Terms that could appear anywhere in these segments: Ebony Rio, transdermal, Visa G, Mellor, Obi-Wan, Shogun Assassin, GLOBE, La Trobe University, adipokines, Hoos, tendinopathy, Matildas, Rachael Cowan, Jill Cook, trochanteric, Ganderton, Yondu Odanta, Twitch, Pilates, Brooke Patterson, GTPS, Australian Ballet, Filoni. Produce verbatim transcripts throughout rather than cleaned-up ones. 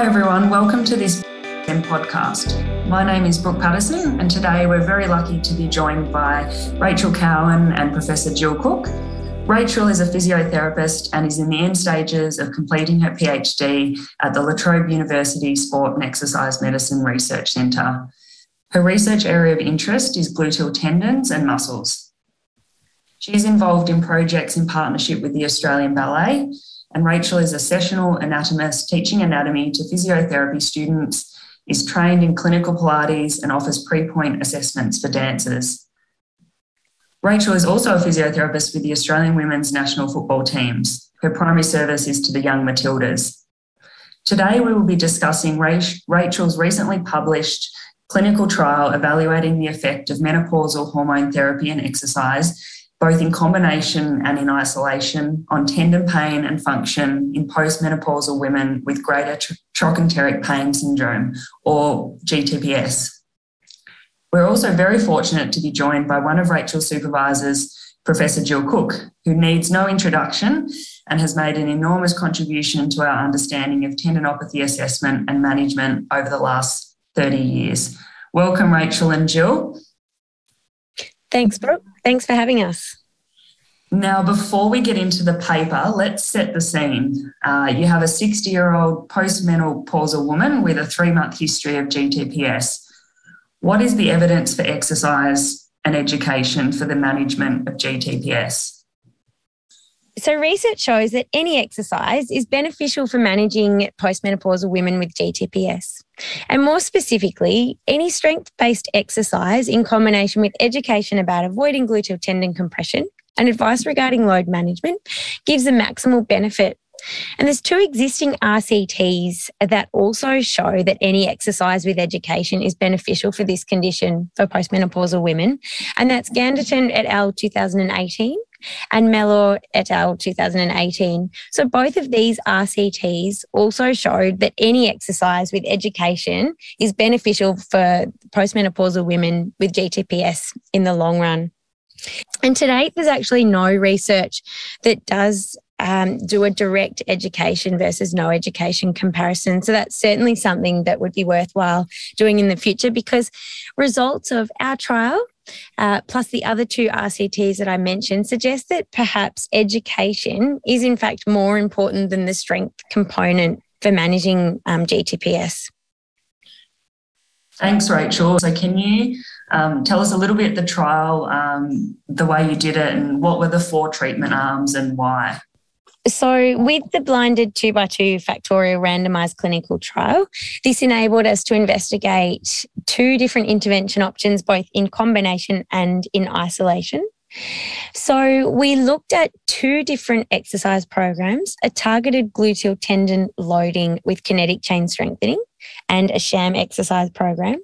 Hi everyone, welcome to this podcast. My name is Brooke Patterson and today we're very lucky to be joined by Rachael Cowan and Professor Jill Cook. Rachael is a physiotherapist and is in the end stages of completing her PhD at the La Trobe University Sport and Exercise Medicine Research Centre. Her research area of interest is gluteal tendons and muscles. She is involved in projects in partnership with the Australian Ballet, and Rachael is a sessional anatomist teaching anatomy to physiotherapy students, is trained in clinical Pilates and offers pre-point assessments for dancers. Rachael is also a physiotherapist with the Australian women's national football teams. Her primary service is to the young Matildas. Today we will be discussing Rachael's recently published clinical trial evaluating the effect of menopausal hormone therapy and exercise, both in combination and in isolation, on tendon pain and function in postmenopausal women with greater tr- trochanteric pain syndrome, or G T P S. We're also very fortunate to be joined by one of Rachael's supervisors, Professor Jill Cook, who needs no introduction and has made an enormous contribution to our understanding of tendinopathy assessment and management over the last thirty years. Welcome, Rachael and Jill. Thanks, Brooke. Thanks for having us. Now, before we get into the paper, let's set the scene. Uh, you have a sixty-year-old postmenopausal woman with a three-month history of G T P S. What is the evidence for exercise and education for the management of G T P S? So research shows that any exercise is beneficial for managing postmenopausal women with G T P S. And more specifically, any strength-based exercise in combination with education about avoiding gluteal tendon compression and advice regarding load management gives the maximal benefit. And there's two existing R C Ts that also show that any exercise with education is beneficial for this condition for postmenopausal women. And that's Ganderton et al. two thousand eighteen. And Mellor et al. two thousand eighteen. So both of these R C Ts also showed that any exercise with education is beneficial for postmenopausal women with G T P S in the long run. And to date, there's actually no research that does um, do a direct education versus no education comparison. So that's certainly something that would be worthwhile doing in the future, because results of our trial Uh, plus the other two R C Ts that I mentioned suggest that perhaps education is in fact more important than the strength component for managing um, G T P S. Thanks, Rachael. So can you um, tell us a little bit the trial, um, the way you did it, and what were the four treatment arms and why? So with the blinded two by two factorial randomised clinical trial, this enabled us to investigate two different intervention options, both in combination and in isolation. So we looked at two different exercise programs, a targeted gluteal tendon loading with kinetic chain strengthening and a sham exercise program.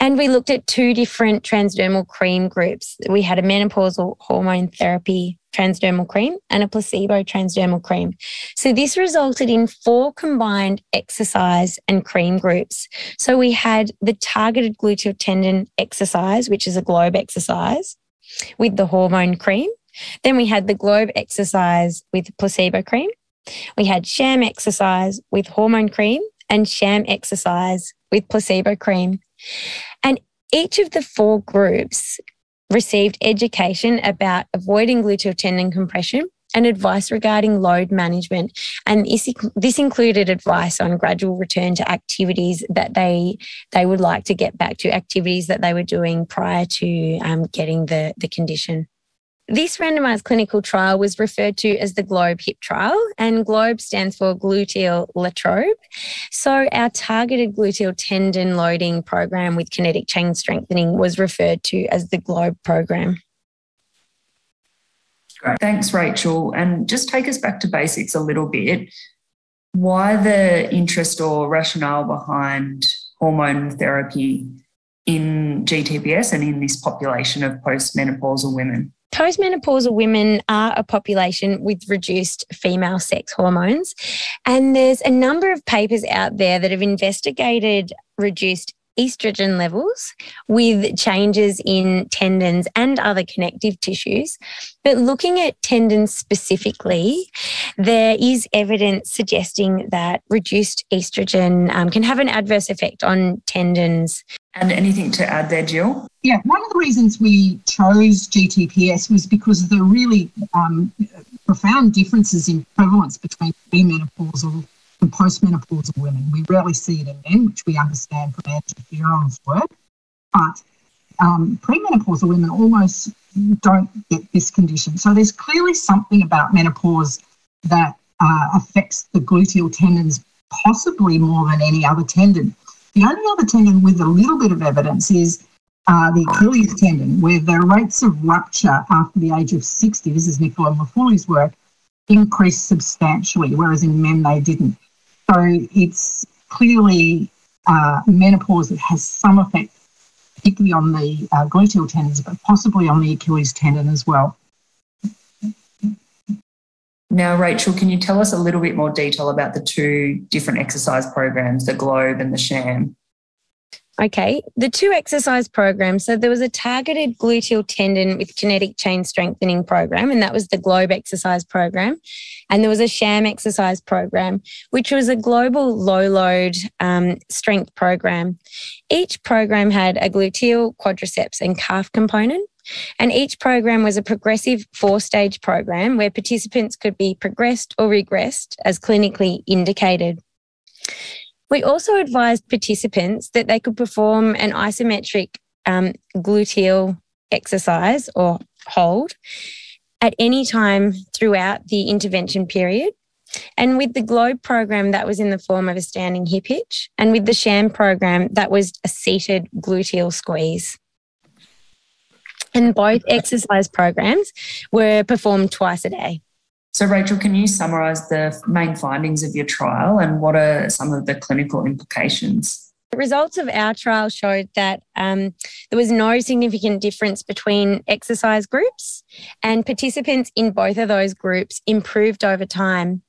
And we looked at two different transdermal cream groups. We had a menopausal hormone therapy transdermal cream and a placebo transdermal cream. So this resulted in four combined exercise and cream groups. So we had the targeted gluteal tendon exercise, which is a GLOBE exercise, with the hormone cream. Then we had the GLOBE exercise with placebo cream. We had sham exercise with hormone cream and sham exercise with placebo cream. And each of the four groups received education about avoiding gluteal tendon compression and advice regarding load management. And this, this included advice on gradual return to activities that they they would like to get back to, activities that they were doing prior to um, getting the, the condition. This randomised clinical trial was referred to as the GLOBE HIP trial, and GLOBE stands for gluteal La Trobe. So our targeted gluteal tendon loading program with kinetic chain strengthening was referred to as the GLOBE program. Great. Thanks, Rachael. And just take us back to basics a little bit. Why the interest or rationale behind hormone therapy in G T P S and in this population of postmenopausal women? Postmenopausal women are a population with reduced female sex hormones, and there's a number of papers out there that have investigated reduced estrogen levels with changes in tendons and other connective tissues. But looking at tendons specifically, there is evidence suggesting that reduced estrogen um, can have an adverse effect on tendons. And anything to add there, Jill? Yeah, one of the reasons we chose G T P S was because of the really um, profound differences in prevalence between premenopausal and postmenopausal women. We rarely see it in men, which we understand from Andrew Fiorel's work, but um, premenopausal women almost don't get this condition. So there's clearly something about menopause that uh, affects the gluteal tendons possibly more than any other tendon. The only other tendon with a little bit of evidence is uh, the Achilles tendon, where the rates of rupture after the age of sixty, this is Nicola Mafouli's work, increased substantially, whereas in men they didn't. So it's clearly uh, menopause that has some effect, particularly on the uh, gluteal tendons, but possibly on the Achilles tendon as well. Now, Rachael, can you tell us a little bit more detail about the two different exercise programs, the GLOBE and the SHAM? Okay, the two exercise programs, so there was a targeted gluteal tendon with kinetic chain strengthening program, and that was the GLOBE exercise program. And there was a SHAM exercise program, which was a global low-load um, strength program. Each program had a gluteal, quadriceps and calf component. And each program was a progressive four-stage program where participants could be progressed or regressed as clinically indicated. We also advised participants that they could perform an isometric um, gluteal exercise or hold at any time throughout the intervention period. And with the GLOBE program, that was in the form of a standing hip hitch. And with the SHAM program, that was a seated gluteal squeeze. And both exercise programs were performed twice a day. So, Rachael, can you summarise the main findings of your trial and what are some of the clinical implications? The results of our trial showed that um, there was no significant difference between exercise groups, and participants in both of those groups improved over time.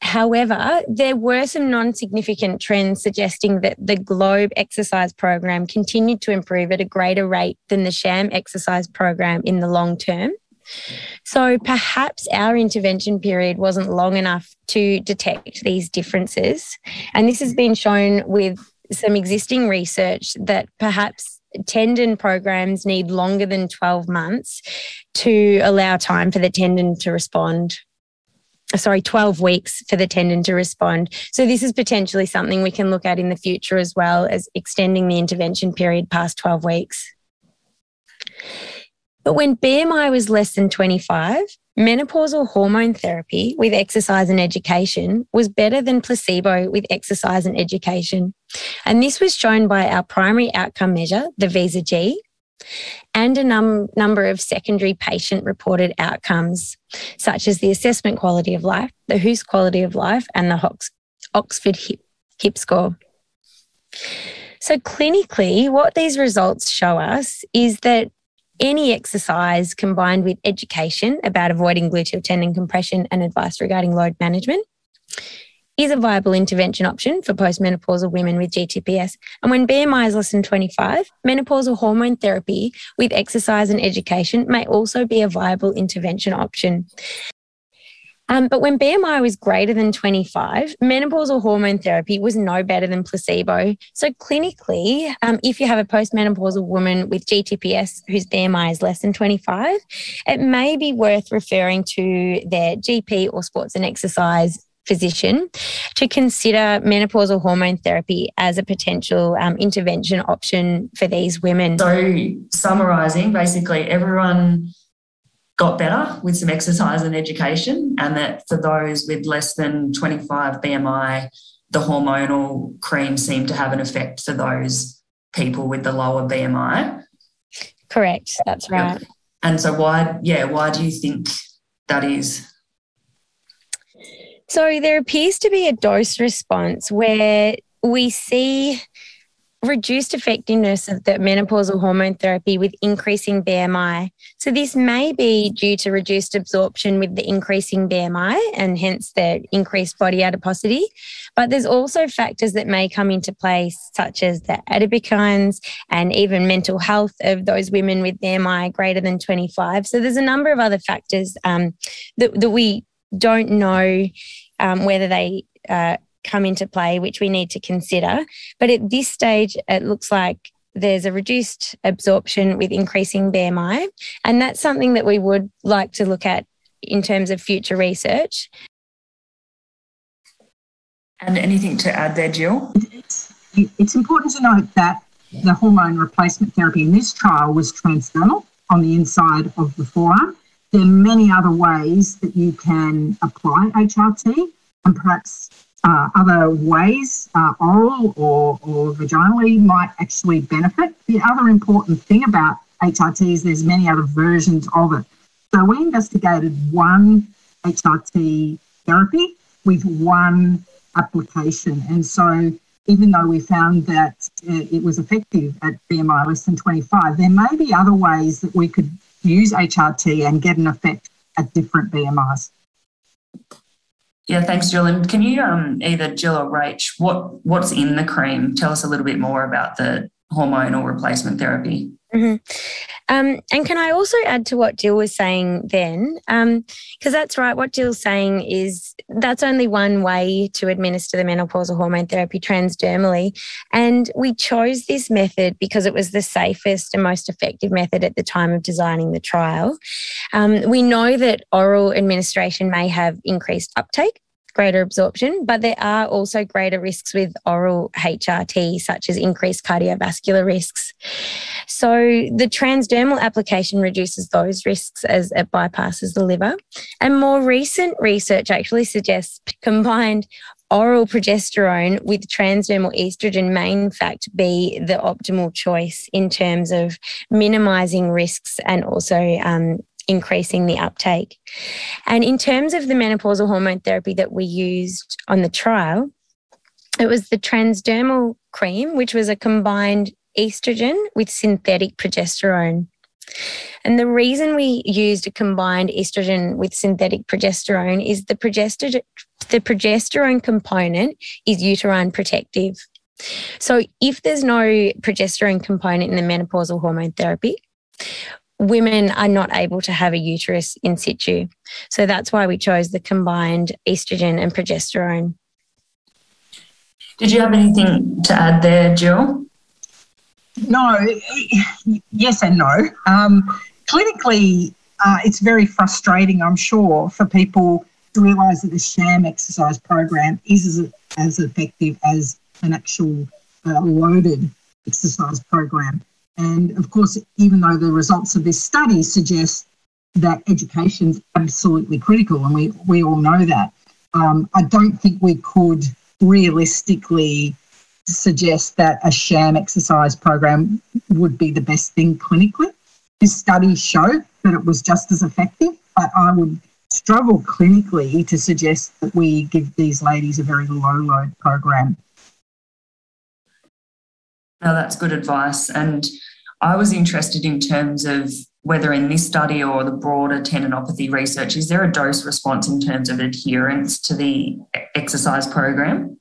However, there were some non-significant trends suggesting that the GLOBE exercise program continued to improve at a greater rate than the SHAM exercise program in the long term. So perhaps our intervention period wasn't long enough to detect these differences. And this has been shown with some existing research that perhaps tendon programs need longer than twelve months to allow time for the tendon to respond. Sorry, twelve weeks for the tendon to respond. So this is potentially something we can look at in the future as well, as extending the intervention period past twelve weeks. But when B M I was less than twenty-five, menopausal hormone therapy with exercise and education was better than placebo with exercise and education. And this was shown by our primary outcome measure, the Visa G, and a num- number of secondary patient-reported outcomes, such as the assessment quality of life, the Hoos quality of life, and the Hox- Oxford hip, hip score. So clinically, what these results show us is that any exercise combined with education about avoiding gluteal tendon compression and advice regarding load management is a viable intervention option for postmenopausal women with G T P S. And when B M I is less than twenty-five, menopausal hormone therapy with exercise and education may also be a viable intervention option. Um, but when B M I was greater than twenty-five, menopausal hormone therapy was no better than placebo. So clinically, um, if you have a postmenopausal woman with G T P S whose B M I is less than twenty-five, it may be worth referring to their G P or sports and exercise physician to consider menopausal hormone therapy as a potential um, intervention option for these women. So summarising, basically everyone got better with some exercise and education, and that for those with less than twenty-five B M I, the hormonal cream seemed to have an effect for those people with the lower B M I. Correct, that's right. And so why, yeah, why do you think that is? So there appears to be a dose response where we see reduced effectiveness of the menopausal hormone therapy with increasing B M I. So this may be due to reduced absorption with the increasing B M I and hence the increased body adiposity. But there's also factors that may come into play, such as the adipokines and even mental health of those women with B M I greater than twenty-five. So there's a number of other factors um, that, that we don't know um, whether they uh, come into play, which we need to consider. But at this stage, it looks like there's a reduced absorption with increasing B M I. And that's something that we would like to look at in terms of future research. And anything to add there, Jill? It's, it's important to note that the hormone replacement therapy in this trial was transdermal on the inside of the forearm. There are many other ways that you can apply H R T and perhaps Uh, other ways, uh, oral or, or vaginally, might actually benefit. The other important thing about H R T is there's many other versions of it. So we investigated one H R T therapy with one application. And so even though we found that it was effective at B M I less than twenty-five, there may be other ways that we could use H R T and get an effect at different B M Is. Yeah, thanks, Jill. And can you, um, either Jill or Rach, what, what's in the cream? Tell us a little bit more about the hormonal replacement therapy. Mm-hmm. Um, and can I also add to what Jill was saying then? Um, because that's right, what Jill's saying is that's only one way to administer the menopausal hormone therapy transdermally. And we chose this method because it was the safest and most effective method at the time of designing the trial. Um, we know that oral administration may have increased uptake, greater absorption, but there are also greater risks with oral H R T, such as increased cardiovascular risks. So the transdermal application reduces those risks as it bypasses the liver. And more recent research actually suggests combined oral progesterone with transdermal estrogen may in fact be the optimal choice in terms of minimising risks and also um, increasing the uptake. And in terms of the menopausal hormone therapy that we used on the trial, it was the transdermal cream, which was a combined estrogen with synthetic progesterone. And the reason we used a combined estrogen with synthetic progesterone is the progester- the progesterone component is uterine protective. So if there's no progesterone component in the menopausal hormone therapy, women are not able to have a uterus in situ. So that's why we chose the combined estrogen and progesterone. Did you have anything to add there, Jill? No, yes and no. Um, clinically, uh, it's very frustrating, I'm sure, for people to realise that the sham exercise program is as, as effective as an actual uh, loaded exercise program. And, of course, even though the results of this study suggest that education is absolutely critical, and we, we all know that, um, I don't think we could realistically suggest that a sham exercise program would be the best thing clinically. This study showed that it was just as effective, but I would struggle clinically to suggest that we give these ladies a very low-load program. No, that's good advice. And I was interested in terms of whether in this study or the broader tendinopathy research, is there a dose response in terms of adherence to the exercise program?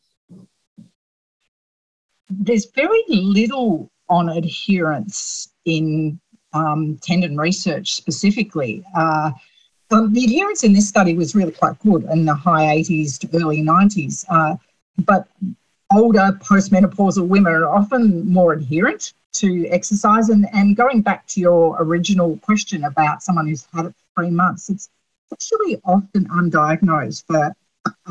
There's very little on adherence in um, tendon research specifically. Uh, the, the adherence in this study was really quite good in the high eighties to early nineties, uh, but older postmenopausal women are often more adherent to exercise. And, and going back to your original question about someone who's had it for three months, it's actually often undiagnosed for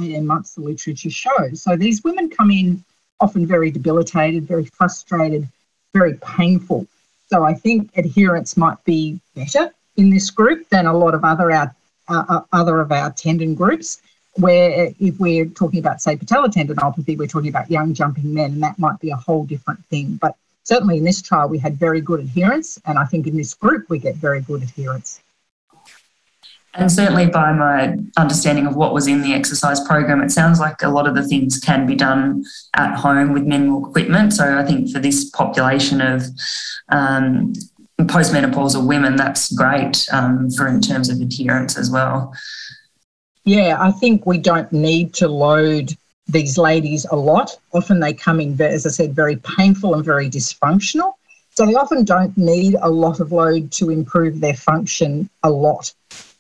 eighteen months, the literature shows. So these women come in often very debilitated, very frustrated, very painful. So I think adherence might be better in this group than a lot of other, our, uh, other of our tendon groups, where if we're talking about, say, patellar tendinopathy, we're talking about young jumping men, and that might be a whole different thing. But certainly in this trial, we had very good adherence, and I think in this group, we get very good adherence. And certainly by my understanding of what was in the exercise program, it sounds like a lot of the things can be done at home with minimal equipment. So I think for this population of um, postmenopausal women, that's great um, for in terms of adherence as well. Yeah, I think we don't need to load these ladies a lot. Often they come in, as I said, very painful and very dysfunctional. So they often don't need a lot of load to improve their function a lot.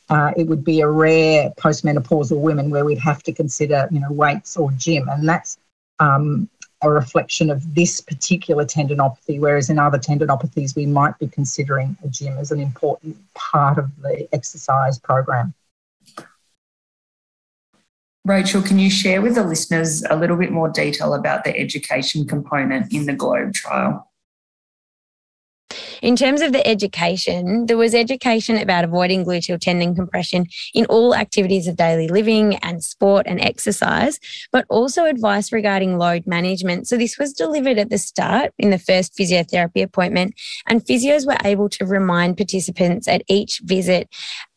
Uh, it would be a rare postmenopausal women where we'd have to consider, you know, weights or gym. And that's um, a reflection of this particular tendinopathy, whereas in other tendinopathies we might be considering a gym as an important part of the exercise program. Rachael, can you share with the listeners a little bit more detail about the education component in the GLOBE trial? In terms of the education, there was education about avoiding gluteal tendon compression in all activities of daily living and sport and exercise, but also advice regarding load management. So this was delivered at the start in the first physiotherapy appointment, and physios were able to remind participants at each visit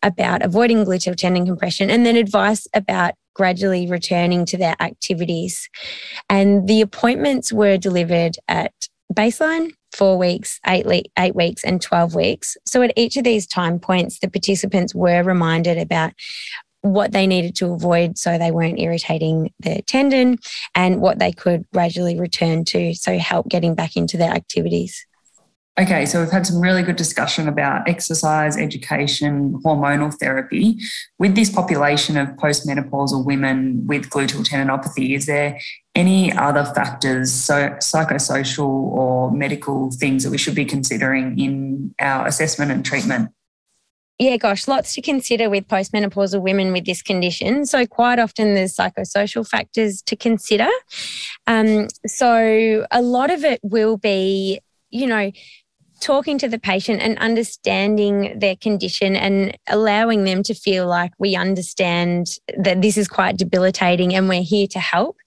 about avoiding gluteal tendon compression and then advice about gradually returning to their activities. And the appointments were delivered at baseline, four weeks, eight, le- eight weeks and twelve weeks. So at each of these time points, the participants were reminded about what they needed to avoid so they weren't irritating the tendon and what they could gradually return to, so help getting back into their activities. Okay, so we've had some really good discussion about exercise, education, hormonal therapy. With this population of postmenopausal women with gluteal tendinopathy, is there any other factors, so psychosocial or medical things, that we should be considering in our assessment and treatment? Yeah, gosh, lots to consider with postmenopausal women with this condition. So quite often there's psychosocial factors to consider. Um, so a lot of it will be, you know, talking to the patient and understanding their condition and allowing them to feel like we understand that this is quite debilitating and we're here to help.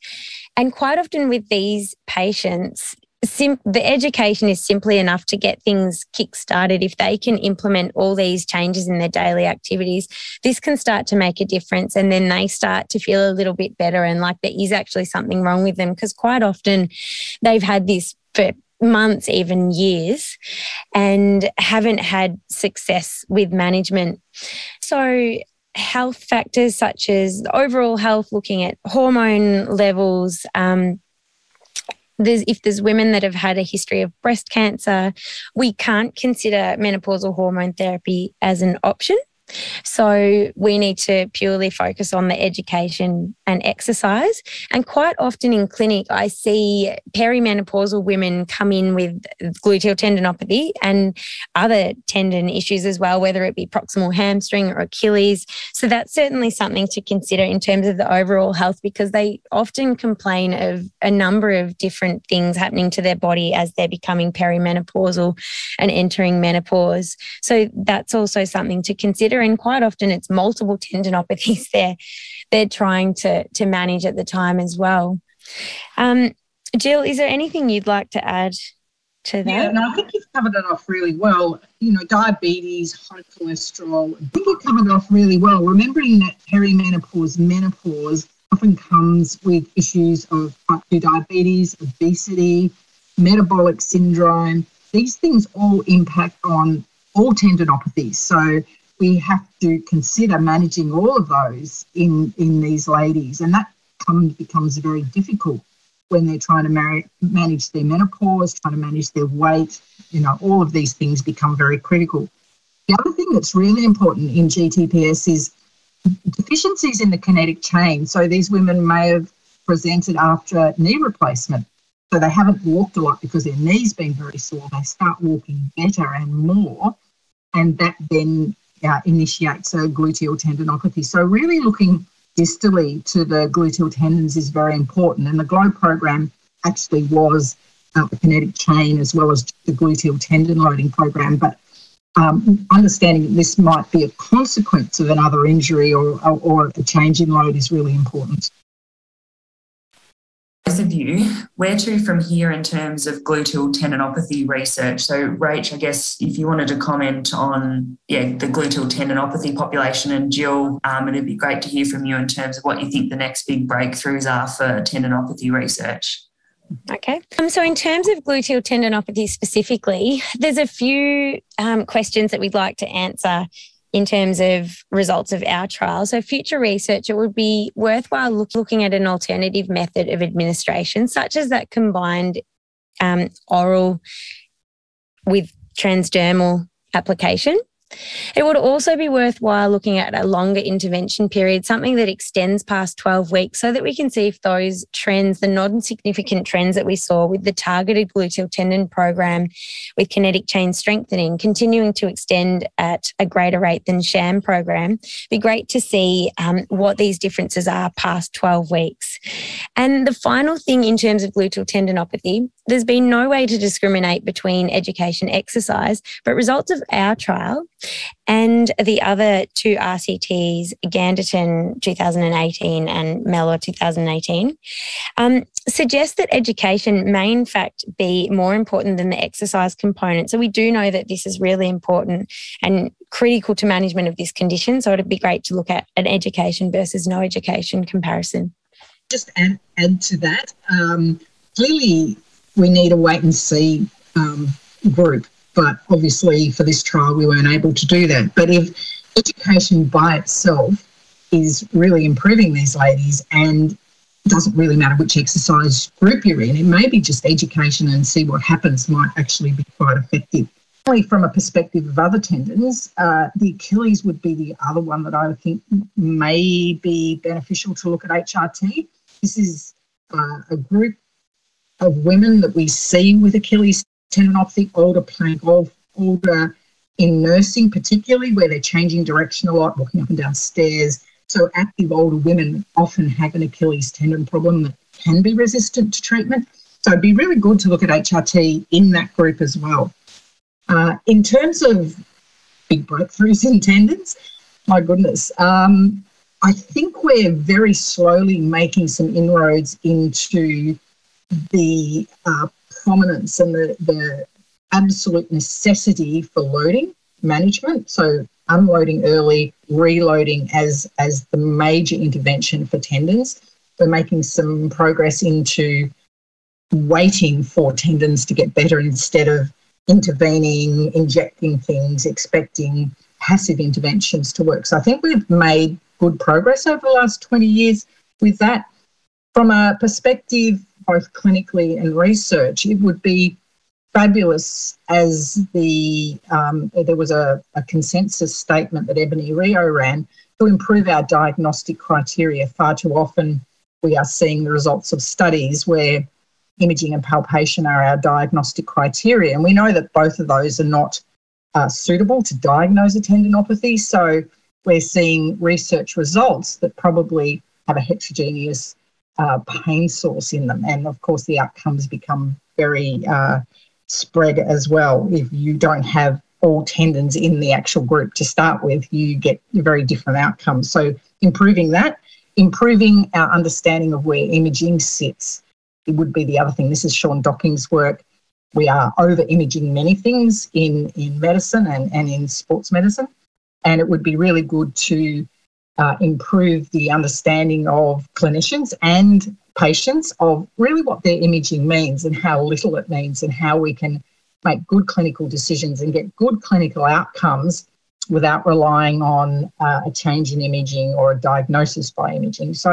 And quite often with these patients, sim- the education is simply enough to get things kick-started. If they can implement all these changes in their daily activities, this can start to make a difference, and then they start to feel a little bit better and like there is actually something wrong with them, because quite often they've had this for months, even years, and haven't had success with management. So health factors such as overall health, looking at hormone levels, um, there's, if there's women that have had a history of breast cancer, we can't consider menopausal hormone therapy as an option. So we need to purely focus on the education and exercise. And quite often in clinic, I see perimenopausal women come in with gluteal tendinopathy and other tendon issues as well, whether it be proximal hamstring or Achilles. So that's certainly something to consider in terms of the overall health, because they often complain of a number of different things happening to their body as they're becoming perimenopausal and entering menopause. So that's also something to consider. And quite often it's multiple tendinopathies they're, they're trying to, to manage at the time as well. Um, Jill, is there anything you'd like to add to that? Yeah, no, I think you've covered it off really well. You know, diabetes, high cholesterol, I think you've covered it off really well. Remembering that perimenopause, menopause often comes with issues of type two diabetes, obesity, metabolic syndrome. These things all impact on all tendinopathies. So we have to consider managing all of those in, in these ladies. And that come, becomes very difficult when they're trying to mar- manage their menopause, trying to manage their weight. You know, all of these things become very critical. The other thing that's really important in G T P S is deficiencies in the kinetic chain. So these women may have presented after knee replacement. So they haven't walked a lot because their knee's been very sore. They start walking better and more, and that then Uh, initiates a gluteal tendinopathy. So really looking distally to the gluteal tendons is very important. And the GLOBE program actually was uh, the kinetic chain as well as the gluteal tendon loading program. But um, understanding this might be a consequence of another injury or, or, or a change in load is really important. Is of you, where to from here in terms of gluteal tendinopathy research? So, Rach, I guess if you wanted to comment on yeah the gluteal tendinopathy population, and Jill, um, it'd be great to hear from you in terms of what you think the next big breakthroughs are for tendinopathy research. Okay. Um, so in terms of gluteal tendinopathy specifically, there's a few um, questions that we'd like to answer in terms of results of our trial. So future research, it would be worthwhile look, looking at an alternative method of administration, such as that combined um, oral with transdermal application. It would also be worthwhile looking at a longer intervention period, something that extends past twelve weeks, so that we can see if those trends, the non-significant trends that we saw with the targeted gluteal tendon program with kinetic chain strengthening, continuing to extend at a greater rate than sham program. It'd be great to see um, what these differences are past twelve weeks. And the final thing in terms of gluteal tendinopathy, there's been no way to discriminate between education and exercise, but results of our trial and the other two R C Ts, Ganderton two thousand eighteen and Mellor two thousand eighteen, um, suggest that education may in fact be more important than the exercise component. So we do know that this is really important and critical to management of this condition. So it'd be great to look at an education versus no education comparison. Just add, add to that, um, clearly we need a wait and see um, group. But obviously for this trial, we weren't able to do that. But if education by itself is really improving these ladies, and it doesn't really matter which exercise group you're in, it may be just education and see what happens might actually be quite effective. From a perspective of other tendons, uh, the Achilles would be the other one that I think may be beneficial to look at H R T. This is uh, a group of women that we see with Achilles tendinopathy, older playing golf, older in nursing particularly, where they're changing direction a lot, walking up and down stairs. So active older women often have an Achilles tendon problem that can be resistant to treatment. So it'd be really good to look at H R T in that group as well. Uh, in terms of big breakthroughs in tendons, my goodness, um, I think we're very slowly making some inroads into the uh, prominence and the, the absolute necessity for loading management. So unloading early, reloading as, as the major intervention for tendons. We're making some progress into waiting for tendons to get better instead of intervening, injecting things, expecting passive interventions to work. So I think we've made good progress over the last twenty years with that. From a perspective both clinically and research, it would be fabulous as the um, there was a, a consensus statement that Ebony Rio ran to improve our diagnostic criteria. Far too often we are seeing the results of studies where imaging and palpation are our diagnostic criteria, and we know that both of those are not uh, suitable to diagnose a tendinopathy. So we're seeing research results that probably have a heterogeneous Uh, pain source in them, and of course the outcomes become very uh, spread as well. If you don't have all tendons in the actual group to start with, you get very different outcomes. So improving that, improving our understanding of where imaging sits, it would be the other thing. This is Sean Docking's work. We are over-imaging many things in, in medicine and, and in sports medicine, and it would be really good to Uh, improve the understanding of clinicians and patients of really what their imaging means and how little it means, and how we can make good clinical decisions and get good clinical outcomes without relying on uh, a change in imaging or a diagnosis by imaging. So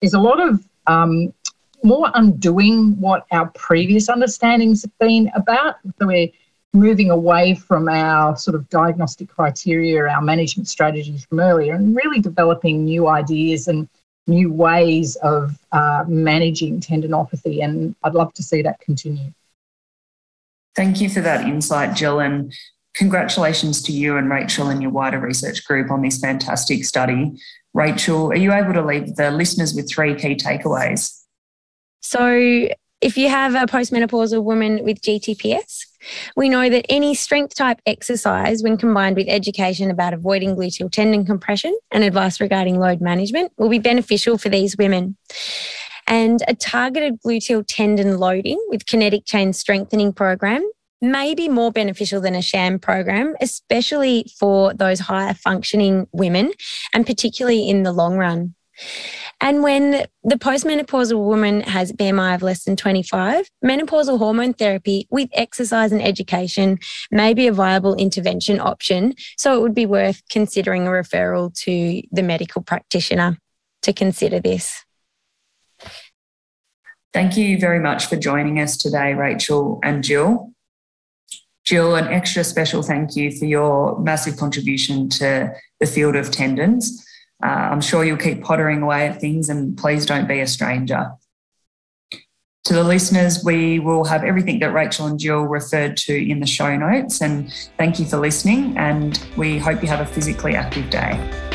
there's a lot of um, more undoing what our previous understandings have been about. So we're moving away from our sort of diagnostic criteria, our management strategies from earlier, and really developing new ideas and new ways of uh, managing tendinopathy. And I'd love to see that continue. Thank you for that insight, Jill, and congratulations to you and Rachael and your wider research group on this fantastic study. Rachael, are you able to leave the listeners with three key takeaways? So if you have a postmenopausal woman with G T P S, we know that any strength type exercise, when combined with education about avoiding gluteal tendon compression and advice regarding load management, will be beneficial for these women. and a targeted gluteal tendon loading with kinetic chain strengthening program may be more beneficial than a sham program, especially for those higher functioning women and particularly in the long run. And when the postmenopausal woman has B M I of less than twenty-five, menopausal hormone therapy with exercise and education may be a viable intervention option. So it would be worth considering a referral to the medical practitioner to consider this. Thank you very much for joining us today, Rachael and Jill. Jill, an extra special thank you for your massive contribution to the field of tendons. Uh, I'm sure you'll keep pottering away at things, and please don't be a stranger. To the listeners, we will have everything that Rachael and Jill referred to in the show notes, and thank you for listening, and we hope you have a physically active day.